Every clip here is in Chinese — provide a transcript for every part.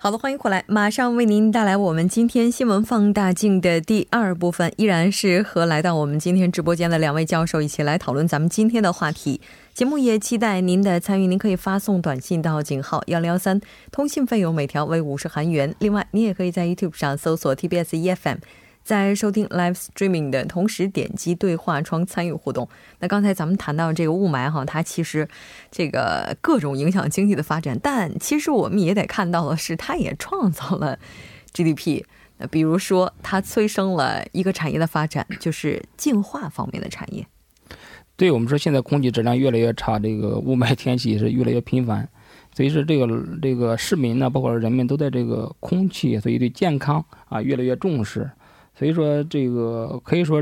好的，欢迎回来， 马上为您带来我们今天新闻放大镜的第2部分， 依然是和来到我们今天直播间的两位教授 一起来讨论咱们今天的话题。 节目也期待您的参与， 您可以发送短信到警号 113， 通信费用每条为50韩元。 另外您也可以在 YouTube 上搜索 TBS EFM， 在收听 live streaming 的同时点击对话窗参与互动。 那刚才咱们谈到这个雾霾， 它其实各种影响经济的发展， 但其实我们也得看到的是， 它也创造了 GDP。 比如说， 它催生了一个产业的发展， 就是净化方面的产业。 对，我们说现在空气质量越来越差， 这个雾霾天气是越来越频繁， 所以是这个市民呢， 包括人们都对这个空气， 所以对健康越来越重视。 所以说可以说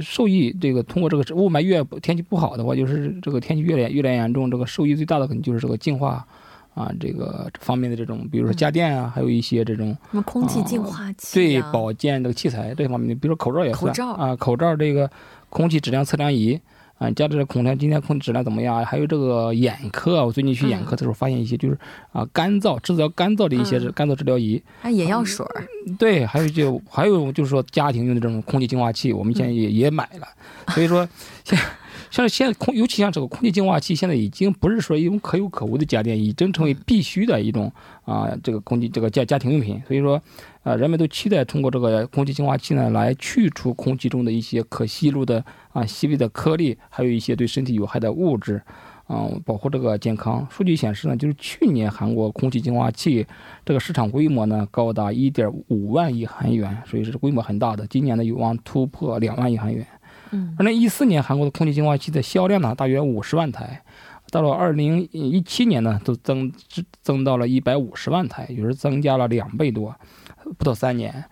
受益，通过雾霾越天气不好的话，就是这个天气越来越严重，这个受益最大的可能就是这个净化这个方面的这种，比如说家电啊，还有一些这种什么空气净化器，对保健这个器材这方面的，比如说口罩也算啊，口罩这个空气质量测量仪啊，加这空调今天空气质量怎么样？还有这个眼科，我最近去眼科的时候发现一些就是干燥治疗干燥的一些干燥治疗仪，还眼药水儿，对，还有就是说家庭用的这种空气净化器，我们现在也买了。所以说现在尤其像这个空气净化器，现在已经不是说一种可有可无的家电，已经成为必须的一种这个家庭用品。所以说人们都期待通过这个空气净化器呢，来去除空气中的一些可吸入的细微的颗粒，还有一些对身体有害的物质，保护这个健康。数据显示呢，就是去年韩国空气净化器这个市场规模呢高达1.5万亿韩元，所以是规模很大的。今年呢有望突破2万亿韩元。2014年韩国的空气净化器的销量呢大约50万台。到了2017年呢，都增到了150万台，也就是增加了2倍多，不到3年。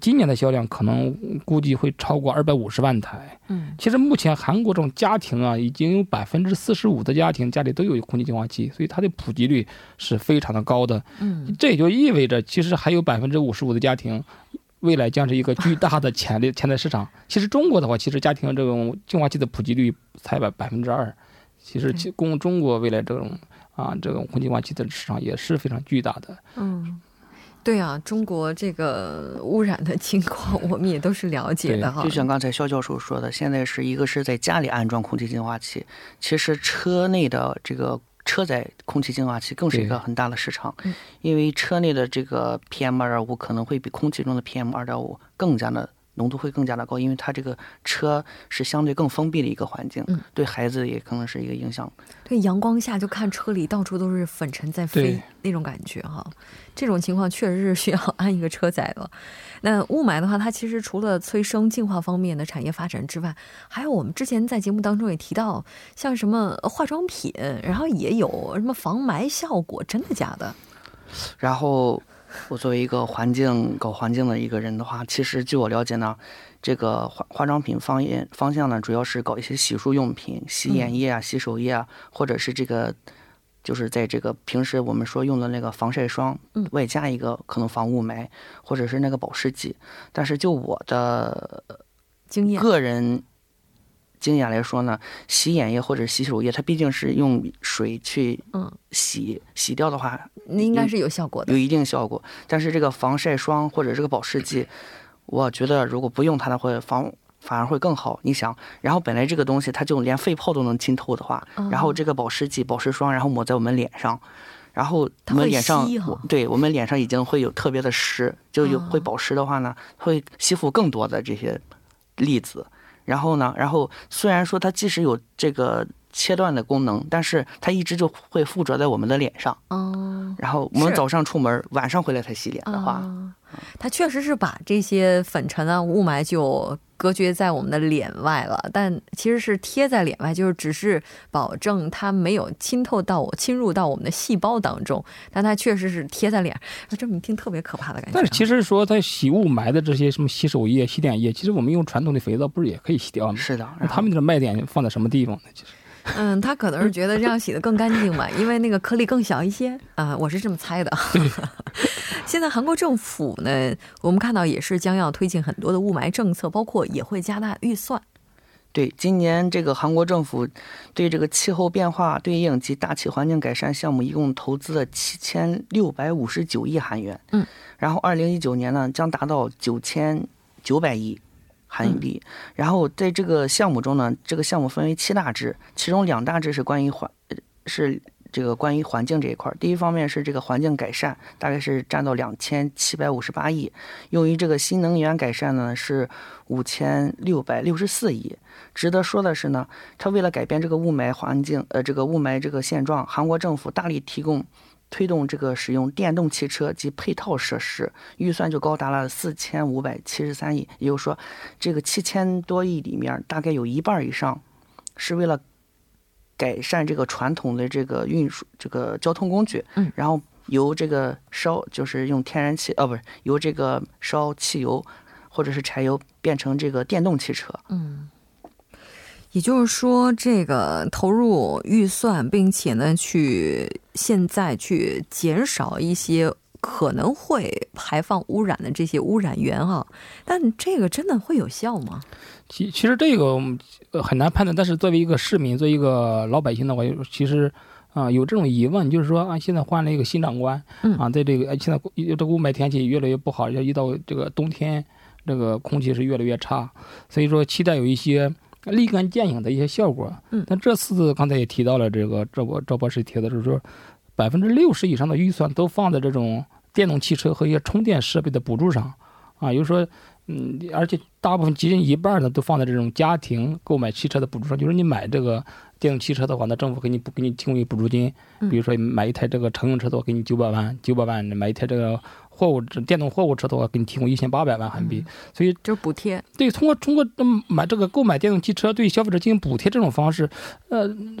今年的销量可能估计会超过250万台。其实目前韩国这种家庭已经有45%的家庭家里都有空气净化器，所以它的普及率是非常的高的。这也就意味着，其实还有55%的家庭，未来将是一个巨大的潜在市场。其实中国的话，其实家庭这种净化器的普及率才2%。其实中国未来这种空气净化器的市场也是非常巨大的。对啊，中国这个污染的情况我们也都是了解的哈。就像刚才肖教授说的，现在是一个是在家里安装空气净化器，其实车内的这个车载空气净化器更是一个很大的市场，因为车内的这个 PM2.5 可能会比空气中的 PM2.5 更加的浓度会更加的高，因为它这个车是相对更封闭的一个环境，对孩子也可能是一个影响。对，阳光下就看车里到处都是粉尘在飞那种感觉哈，这种情况确实是需要安一个车载的。那雾霾的话，它其实除了催生净化方面的产业发展之外，还有我们之前在节目当中也提到，像什么化妆品，然后也有什么防霾效果，真的假的？然后我作为一个搞环境的一个人的话，其实据我了解呢，这个化妆品方向呢，主要是搞一些洗漱用品，洗眼液啊、洗手液啊，或者是这个就是在这个平时我们说用的那个防晒霜，外加一个可能防雾霾，或者是那个保湿剂。但是就我的个人经验来说呢，洗眼液或者洗手液，它毕竟是用水去洗掉的话，那应该是有效果的，有一定效果。但是这个防晒霜或者这个保湿剂，我觉得如果不用它的话，反而会更好。你想，然后本来这个东西它就连肺泡都能浸透的话，然后这个保湿剂、保湿霜，然后抹在我们脸上，然后我们脸上，对，我们脸上已经会有特别的湿，就有会保湿的话呢，会吸附更多的这些粒子。然后呢？然后虽然说它即使有这个切断的功能，但是它一直就会附着在我们的脸上。哦，然后我们早上出门，晚上回来才洗脸的话，它确实是把这些粉尘啊、雾霾就隔绝在我们的脸外了，但其实是贴在脸外，就是只是保证它没有侵入到我们的细胞当中，但它确实是贴在脸，这么一听特别可怕的感觉。但是其实说在洗雾霾的这些什么洗手液、洗脸液，其实我们用传统的肥皂不是也可以洗掉吗？是的，他们的卖点放在什么地方呢？其实。嗯，他可能是觉得这样洗得更干净吧，因为那个颗粒更小一些啊、我是这么猜的。现在韩国政府呢，我们看到也是将要推进很多的雾霾政策，包括也会加大预算。对，今年这个韩国政府对这个气候变化对应及大气环境改善项目一共投资了7659亿韩元。嗯，然后2019年呢将达到9900亿。韩币，然后在这个项目中呢，这个项目分为7大支，其中2大支是关于环境这一块。第一方面是这个环境改善，大概是占到2758亿，用于这个新能源改善呢是5664亿。值得说的是呢，它为了改变这个雾霾环境，现状，韩国政府大力推动这个使用电动汽车及配套设施，预算就高达了4573亿。也就是说，这个7000多亿里面，大概有一半以上是为了改善这个传统的这个运输这个交通工具，然后由这个烧汽油或者是柴油变成这个电动汽车。嗯。也就是说，这个投入预算，并且呢，现在去减少一些可能会排放污染的这些污染源啊，但这个真的会有效吗？其实这个很难判断，但是作为一个市民，作为一个老百姓的话，其实有这种疑问，就是说啊，现在换了一个新长官啊，在这个现在这个雾霾天气越来越不好，要遇到这个冬天，这个空气是越来越差，所以说期待有一些立竿见影的一些效果。但这次刚才也提到了，这个赵博士提的就是说，60%以上的预算都放在这种电动汽车和一些充电设备的补助上啊，也就是说，而且大部分接近一半呢都放在这种家庭购买汽车的补助上，就是你买这个电动汽车的话，那政府给你提供一个补助金，比如说买一台这个乘用车的话，给你900万，买一台这个电动货物车的话，给你提供1800万韩币，所以就补贴。对，通过买这个购买电动汽车对消费者进行补贴这种方式，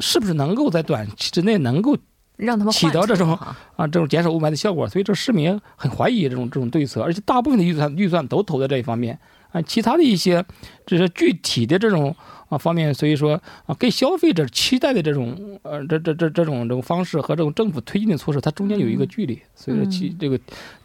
是不是能够在短期之内能够让他们起到这种减少雾霾的效果？所以这市民很怀疑这种对策，而且大部分的预算都投在这一方面啊，其他的一些只是具体的这种方面，所以说啊，给消费者期待的这种这种方式和这种政府推进的措施，它中间有一个距离，所以说这个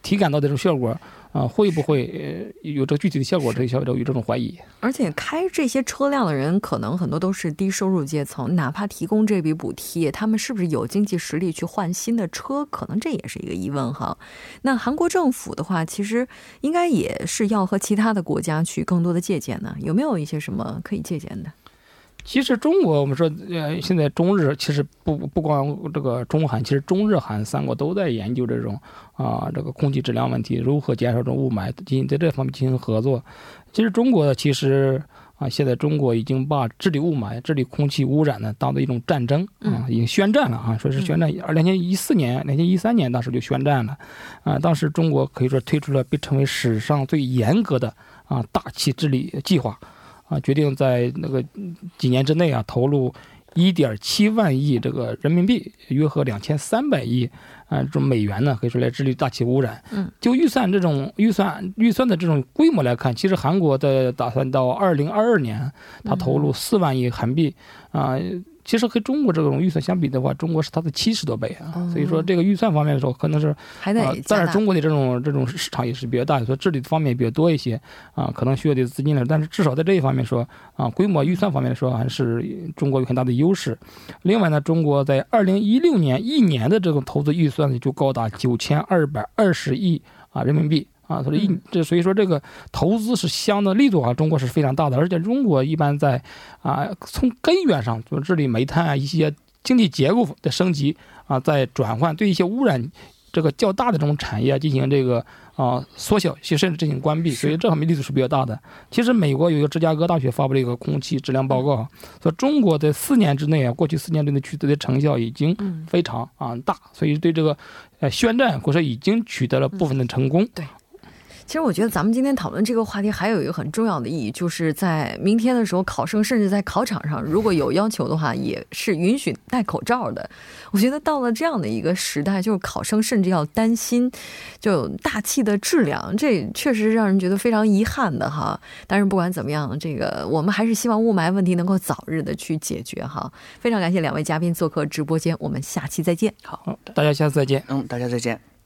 体感到的这种效果啊，会不会有这个具体的效果？对消费者有这种怀疑。而且开这些车辆的人，可能很多都是低收入阶层，哪怕提供这笔补贴，他们是不是有经济实力去换新的车？可能这也是一个疑问哈。那韩国政府的话，其实应该也是要和其他的国家去更多的借鉴呢。有没有一些什么可以借鉴的？其实中国，我们说，现在中日其实不光这个中韩，其实中日韩3国都在研究这种这个空气质量问题，如何减少这种雾霾，在这方面进行合作。其实中国呢，现在中国已经把治理雾霾、治理空气污染呢当做一种战争已经宣战了啊，说是宣战。2014年、2013年当时就宣战了啊，当时中国可以说推出了被称为史上最严格的大气治理计划。决定在那个几年之内投入1.7万亿这个人民币，约合2300亿这种美元呢，可以说来治理大气污染。就预算的这种规模来看，其实韩国的打算到2022年，它投入4万亿韩币其实和中国这种预算相比的话，中国是它的70多倍啊，所以说这个预算方面的时候，可能是但是中国的这种市场也是比较大，所以治理方面也比较多一些可能需要的资金了，但是至少在这一方面说规模预算方面来说，还是中国有很大的优势。另外呢，中国在2016年一年的这种投资预算就高达9220亿人民币。所以说这个投资是相当力度中国是非常大的，而且中国一般在从根源上，就治理煤炭一些经济结构的升级在转换对一些污染这个较大的这种产业进行这个缩小，甚至进行关闭，所以这方面力度是比较大的。其实美国有一个芝加哥大学发布了一个空气质量报告，说中国在4年之内啊，过去4年内的取得的成效已经非常大，所以对这个宣战或者已经取得了部分的成功。对。其实我觉得咱们今天讨论这个话题还有一个很重要的意义，就是在明天的时候，考生甚至在考场上如果有要求的话，也是允许戴口罩的。我觉得到了这样的一个时代，就是考生甚至要担心就大气的质量，这确实让人觉得非常遗憾的哈。但是不管怎么样，这个我们还是希望雾霾问题能够早日的去解决哈。非常感谢两位嘉宾做客直播间，我们下期再见。好，大家下次再见。大家再见。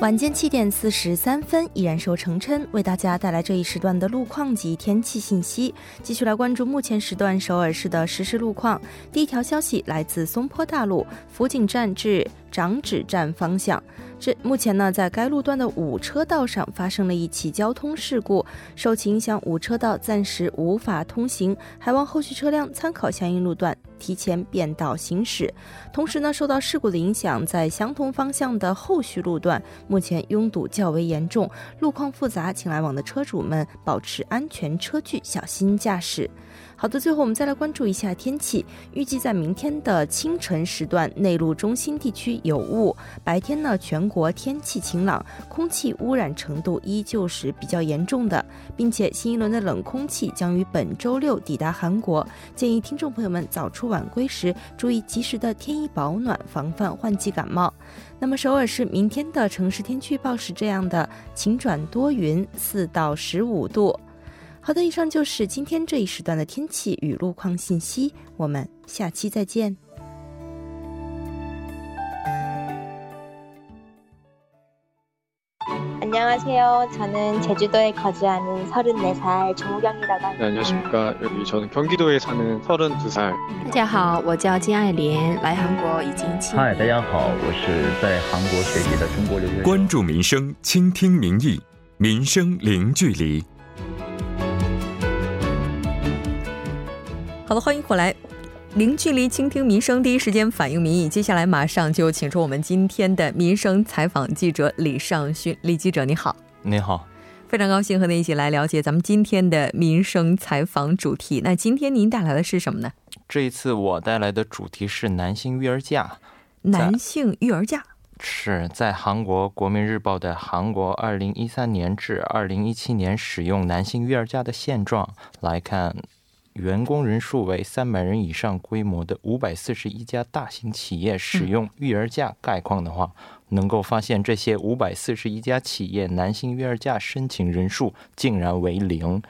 晚间7点43分，依然是由程琛为大家带来这一时段的路况及天气信息。继续来关注目前时段首尔市的实时路况。第一条消息来自松坡大路福井站至长址站方向，这目前呢，在该路段的5车道上发生了一起交通事故，受其影响5车道暂时无法通行，还望后续车辆参考相应路段提前变道行驶。同时呢，受到事故的影响，在相同方向的后续路段目前拥堵较为严重，路况复杂，请来往的车主们保持安全车距，小心驾驶。好的，最后我们再来关注一下天气。预计在明天的清晨时段，内陆中心地区有雾，白天呢，全国天气晴朗，空气污染程度依旧是比较严重的，并且新一轮的冷空气将于本周6抵达韩国，建议听众朋友们早出晚归时注意及时的添衣保暖，防范换季感冒。那么首尔市明天的城市天气预报是这样的，晴转多云，4到15度。好的，以上就是今天这一时段的天气与路况信息，我们下期再见。안녕하세요저는제주도에거주하는34살 정우경이라고 합니다안녕하십니까여기저는경기도에사는32살大家好，我叫金爱莲，来韩国已经7年。嗨，大家好，我是在韩国学习的中国留学生。关注民生，倾听民意，民生零距离。好的，欢迎回来，零距离倾听民生，第一时间反映民意。接下来马上就请出我们今天的民生采访记者李尚勋。李记者你好。你好，非常高兴和您一起来了解咱们今天的民生采访主题。那今天您带来的是什么呢？这一次我带来的主题是男性育儿假。男性育儿假是在韩国国民日报的韩国2013年至2017年使用男性育儿假的现状来看，员工人数为300人以上规模的541家大型企业使用育儿假概况的话，能够发现这些541家企业男性育儿假申请人数竟然为0。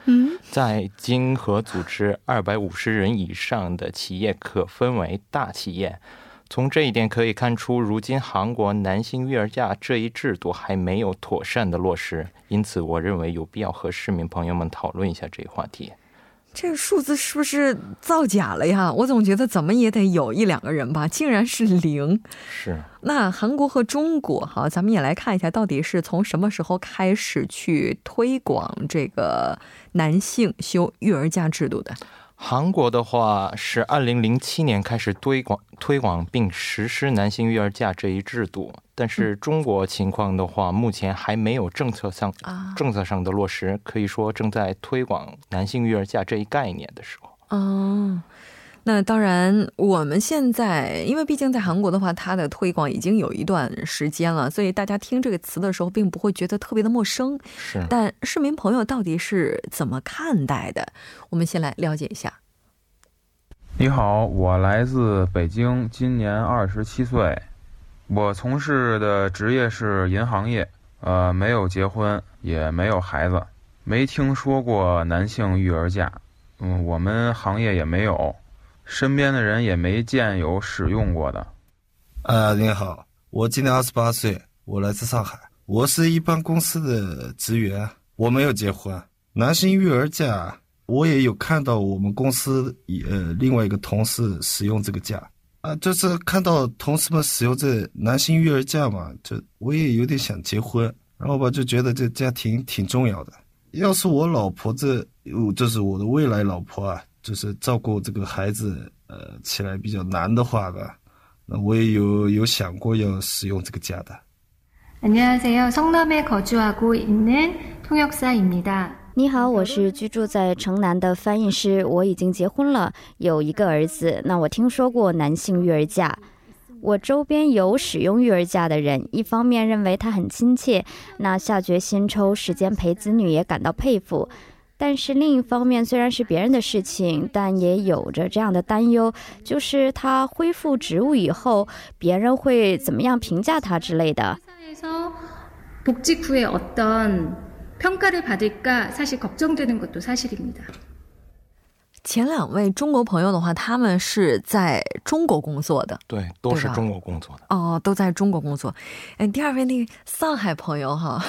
在经合组织250人以上的企业可分为大企业。从这一点可以看出，如今韩国男性育儿假这一制度还没有妥善的落实，因此我认为有必要和市民朋友们讨论一下这一话题。这个数字是不是造假了呀？我总觉得怎么也得有1-2个人吧，竟然是0。是。那韩国和中国哈，咱们也来看一下，到底是从什么时候开始去推广这个男性休育儿假制度的？韩国的话是2007年开始推广并实施男性育儿假这一制度，但是中国情况的话，目前还没有政策上的落实，可以说正在推广男性育儿假这一概念的时候。哦，那当然，我们现在因为毕竟在韩国的话，它的推广已经有一段时间了，所以大家听这个词的时候并不会觉得特别的陌生。是。但市民朋友到底是怎么看待的？我们先来了解一下。你好，我来自北京，今年27岁，我从事的职业是银行业，没有结婚，也没有孩子，没听说过男性育儿假，我们行业也没有。身边的人也没见有使用过的。你好，我今年28岁，我来自上海，我是一般公司的职员，我没有结婚，男性育儿假我也有看到我们公司另外一个同事使用这个假啊，就是看到同事们使用这男性育儿假嘛，就我也有点想结婚，然后吧就觉得这家庭挺重要的。要是我老婆就是我的未来老婆啊，就是照顾这个孩子起来比较难的话吧，那我也有想过要使用这个假的。안녕하세요，성남에거주하고있는통역사입니다。你好，我是居住在城南的翻译师，我已经结婚了，有一个儿子。那我听说过男性育儿假，我周边有使用育儿假的人，一方面认为它很亲切，那下决心抽时间陪子女也感到佩服，但是另一方面，虽然是别人的事情，但也有着这样的担忧，就是他恢复职务以后，别人会怎么样评价他之类的。복직 후에 어떤 평가를 받을까 사실 걱정되는 것도 사실입니다. 前两位中国朋友的话，他们是在中国工作的，对，都是中国工作哦，都在中国工作。第二位那个上海朋友哈，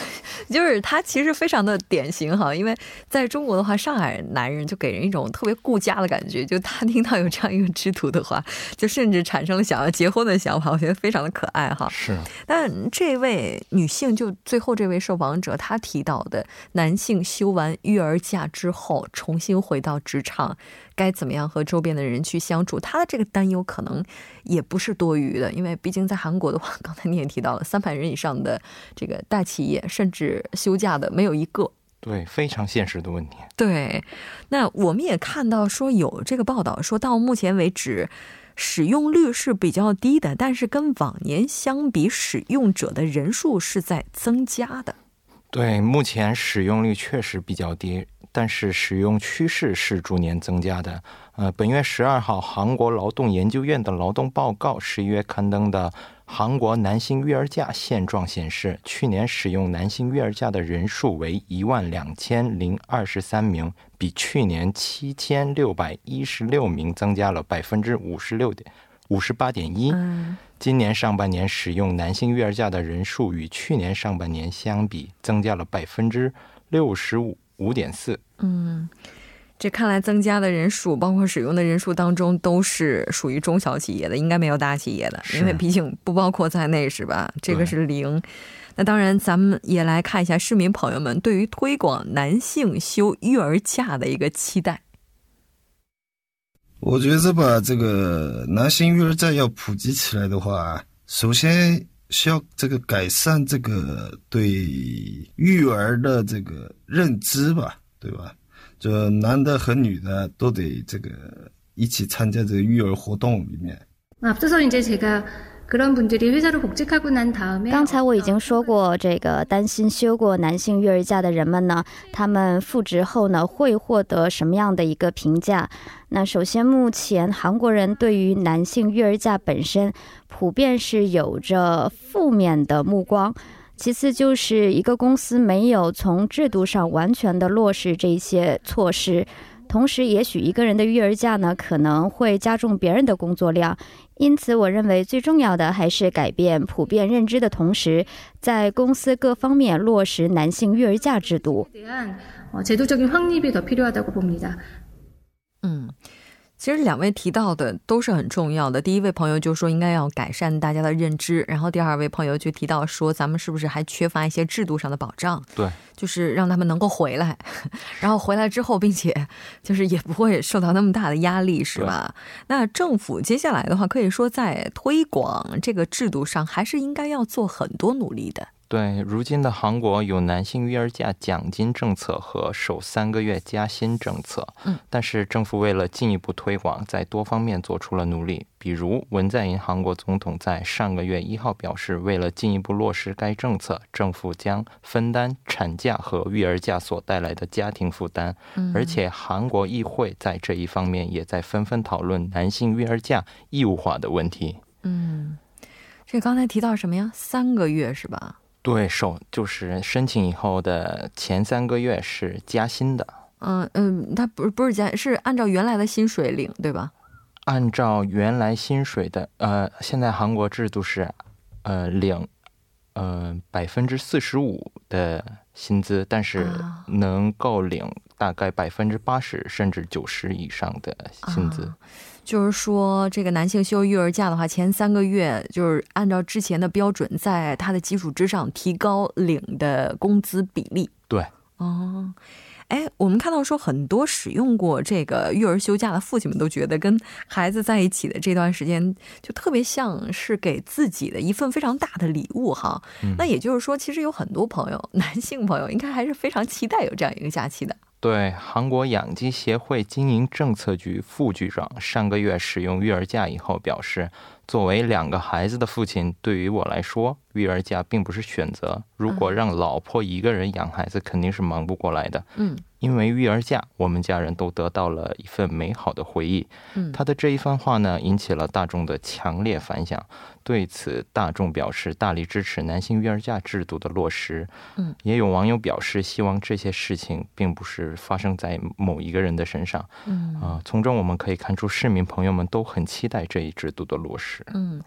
就是他其实非常的典型哈，因为在中国的话，上海男人就给人一种特别顾家的感觉，就他听到有这样一个知土的话，就甚至产生了想要结婚的想法。我觉得非常的可爱哈。是。但这位女性就最后这位受访者，她提到的男性休完育儿假之后重新回到职场， 该怎么样和周边的人去相处，他的这个担忧可能也不是多余的，因为毕竟在韩国的话，刚才你也提到了300人以上的这个大企业甚至休假的没有一个。 对，非常现实的问题。对，那我们也看到说有这个报道说到目前为止 使用率是比较低的，但是跟往年相比使用者的人数是在增加的。对，目前使用率确实比较低， 但是使用趋势是逐年增加的。 本月12号， 韩国劳动研究院的劳动报告 11月刊登的 韩国男性育儿假现状显示， 去年使用男性育儿假的人数为 12,023名， 比去年 7,616名 增加了 58.1%。 今年上半年使用男性育儿假的人数与去年上半年相比， 增加了 65.4%。 这看来增加的人数包括使用的人数当中都是属于中小企业的，应该没有大企业的，因为毕竟不包括在内是吧，这个是零。那当然咱们也来看一下市民朋友们对于推广男性休育儿假的一个期待。我觉得吧，这个男性育儿假要普及起来的话，首先需要这个改善这个对育儿的这个认知吧， 对吧？就男的和女的都得这个一起参加这个育儿活动里面。 刚才我已经说过这个担心休过男性育儿假的人们呢，他们复职后呢会获得什么样的一个评价。那首先目前韩国人对于男性育儿假本身普遍是有着负面的目光， 其次就是一个公司没有从制度上完全地落实这些措施， 同时也许一个人的育儿假呢可能会加重别人的工作量， 因此我认为最重要的还是改变普遍认知的同时，在公司各方面落实男性育儿假制度。 其实两位提到的都是很重要的，第一位朋友就说应该要改善大家的认知，然后第二位朋友就提到说咱们是不是还缺乏一些制度上的保障，对，就是让他们能够回来，然后回来之后并且就是也不会受到那么大的压力是吧。那政府接下来的话可以说在推广这个制度上还是应该要做很多努力的。 对，如今的韩国有男性育儿假奖金政策和首3个月加薪政策， 但是政府为了进一步推广在多方面做出了努力。 比如文在寅韩国总统在上个月1号表示，为了进一步落实该政策，政府将分担产假和育儿假所带来的家庭负担。 而且韩国议会在这一方面也在纷纷讨论男性育儿假义务化的问题。这刚才提到什么呀？3个月是吧？ 对，就是申请以后的前3个月是加薪的。它不是加，是按照原来的薪水领对吧？按照原来薪水的现在韩国制度是领45% 的薪资，但是能够领大概80%甚至90%以上的薪资。就是说这个男性休育儿假的话，前3个月就是按照之前的标准在他的基础之上提高领的工资比例。对。哦， 哎，我们看到说很多使用过这个育儿休假的父亲们都觉得跟孩子在一起的这段时间，就特别像是给自己的一份非常大的礼物哈。那也就是说，其实有很多朋友男性朋友应该还是非常期待有这样一个假期的。对，韩国养鸡协会经营政策局副局长上个月使用育儿假的话前3个月就是按照之前的标准在他的基础之上提高领的工资比例。对。哦，哎，我现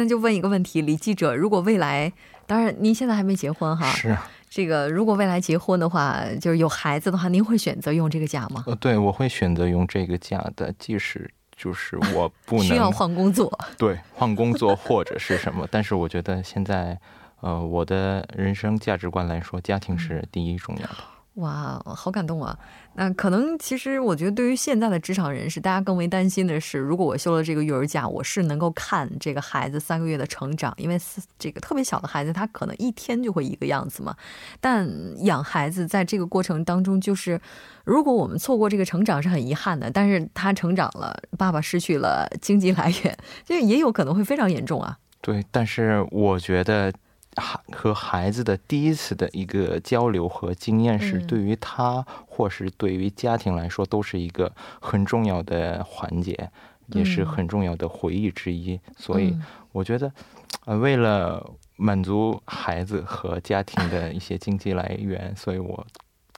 在就问一个问题，李记者，如果未来，当然您现在还没结婚哈，是这个如果未来结婚的话，就是有孩子的话，您会选择用这个假吗？对，我会选择用这个假的，即使就是我不能，需要换工作，对，换工作或者是什么，但是我觉得现在我的人生价值观来说，家庭是第一重要的。 哇，好感动啊！那可能其实我觉得对于现在的职场人士，大家更为担心的是，如果我休了这个育儿假，我是能够看这个孩子3个月的成长，因为这个特别小的孩子他可能一天就会一个样子嘛。但养孩子在这个过程当中，就是如果我们错过这个成长是很遗憾的，但是他成长了，爸爸失去了经济来源，这也有可能会非常严重啊。对，但是我觉得 和孩子的第一次的一个交流和经验是对于他或是对于家庭来说都是一个很重要的环节，也是很重要的回忆之一。所以我觉得为了满足孩子和家庭的一些经济来源，所以我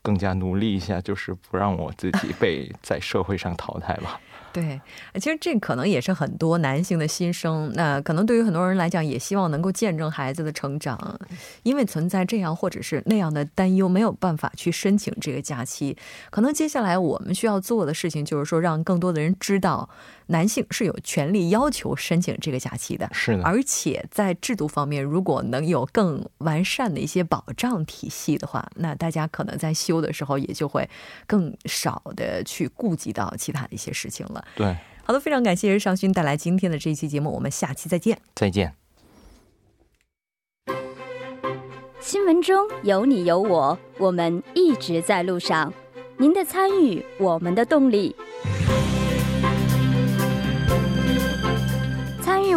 更加努力一下，就是不让我自己被在社会上淘汰吧。 对，其实这可能也是很多男性的心声。那可能对于很多人来讲也希望能够见证孩子的成长，因为存在这样或者是那样的担忧没有办法去申请这个假期。可能接下来我们需要做的事情就是说让更多的人知道男性是有权利要求申请这个假期的，而且在制度方面如果能有更完善的一些保障体系的话，那大家可能在休的时候也就会更少的去顾及到其他的一些事情了。对， 好的，非常感谢尚勋带来今天的这一期节目，我们下期再见。再见。 新闻中有你有我，我们一直在路上，您的参与我们的动力。 参与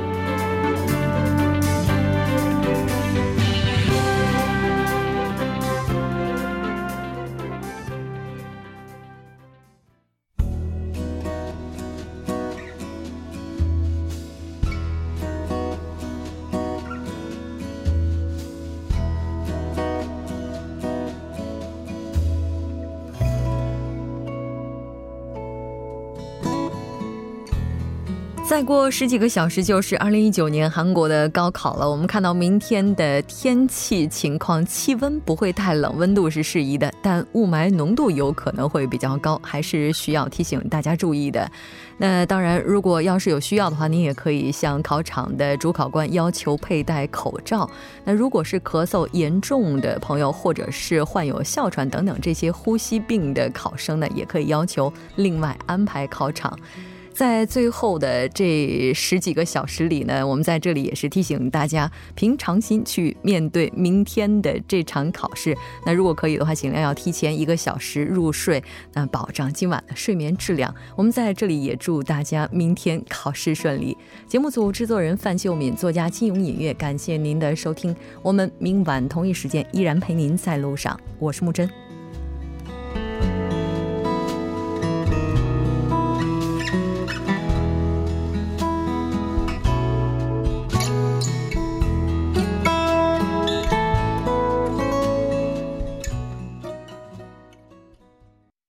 再过十几个小时就是 2019年 韩国的高考了。 我们看到明天的天气情况， 气温不会太冷， 温度是适宜的， 但雾霾浓度有可能会比较高， 还是需要提醒大家注意的。 那当然如果要是有需要的话， 您也可以向考场的主考官要求佩戴口罩。 那如果是咳嗽严重的朋友， 或者是患有哮喘等等这些呼吸病的考生呢， 也可以要求另外安排考场。 在最后的这十几个小时里呢， 我们在这里也是提醒大家平常心去面对明天的这场考试。 那如果可以的话，尽量要提前1个小时入睡， 那保障今晚的睡眠质量。我们在这里也祝大家明天考试顺利。 节目组制作人范秀敏， 作家金勇、音乐，感谢您的收听。我们明晚同一时间依然陪您在路上，我是木真。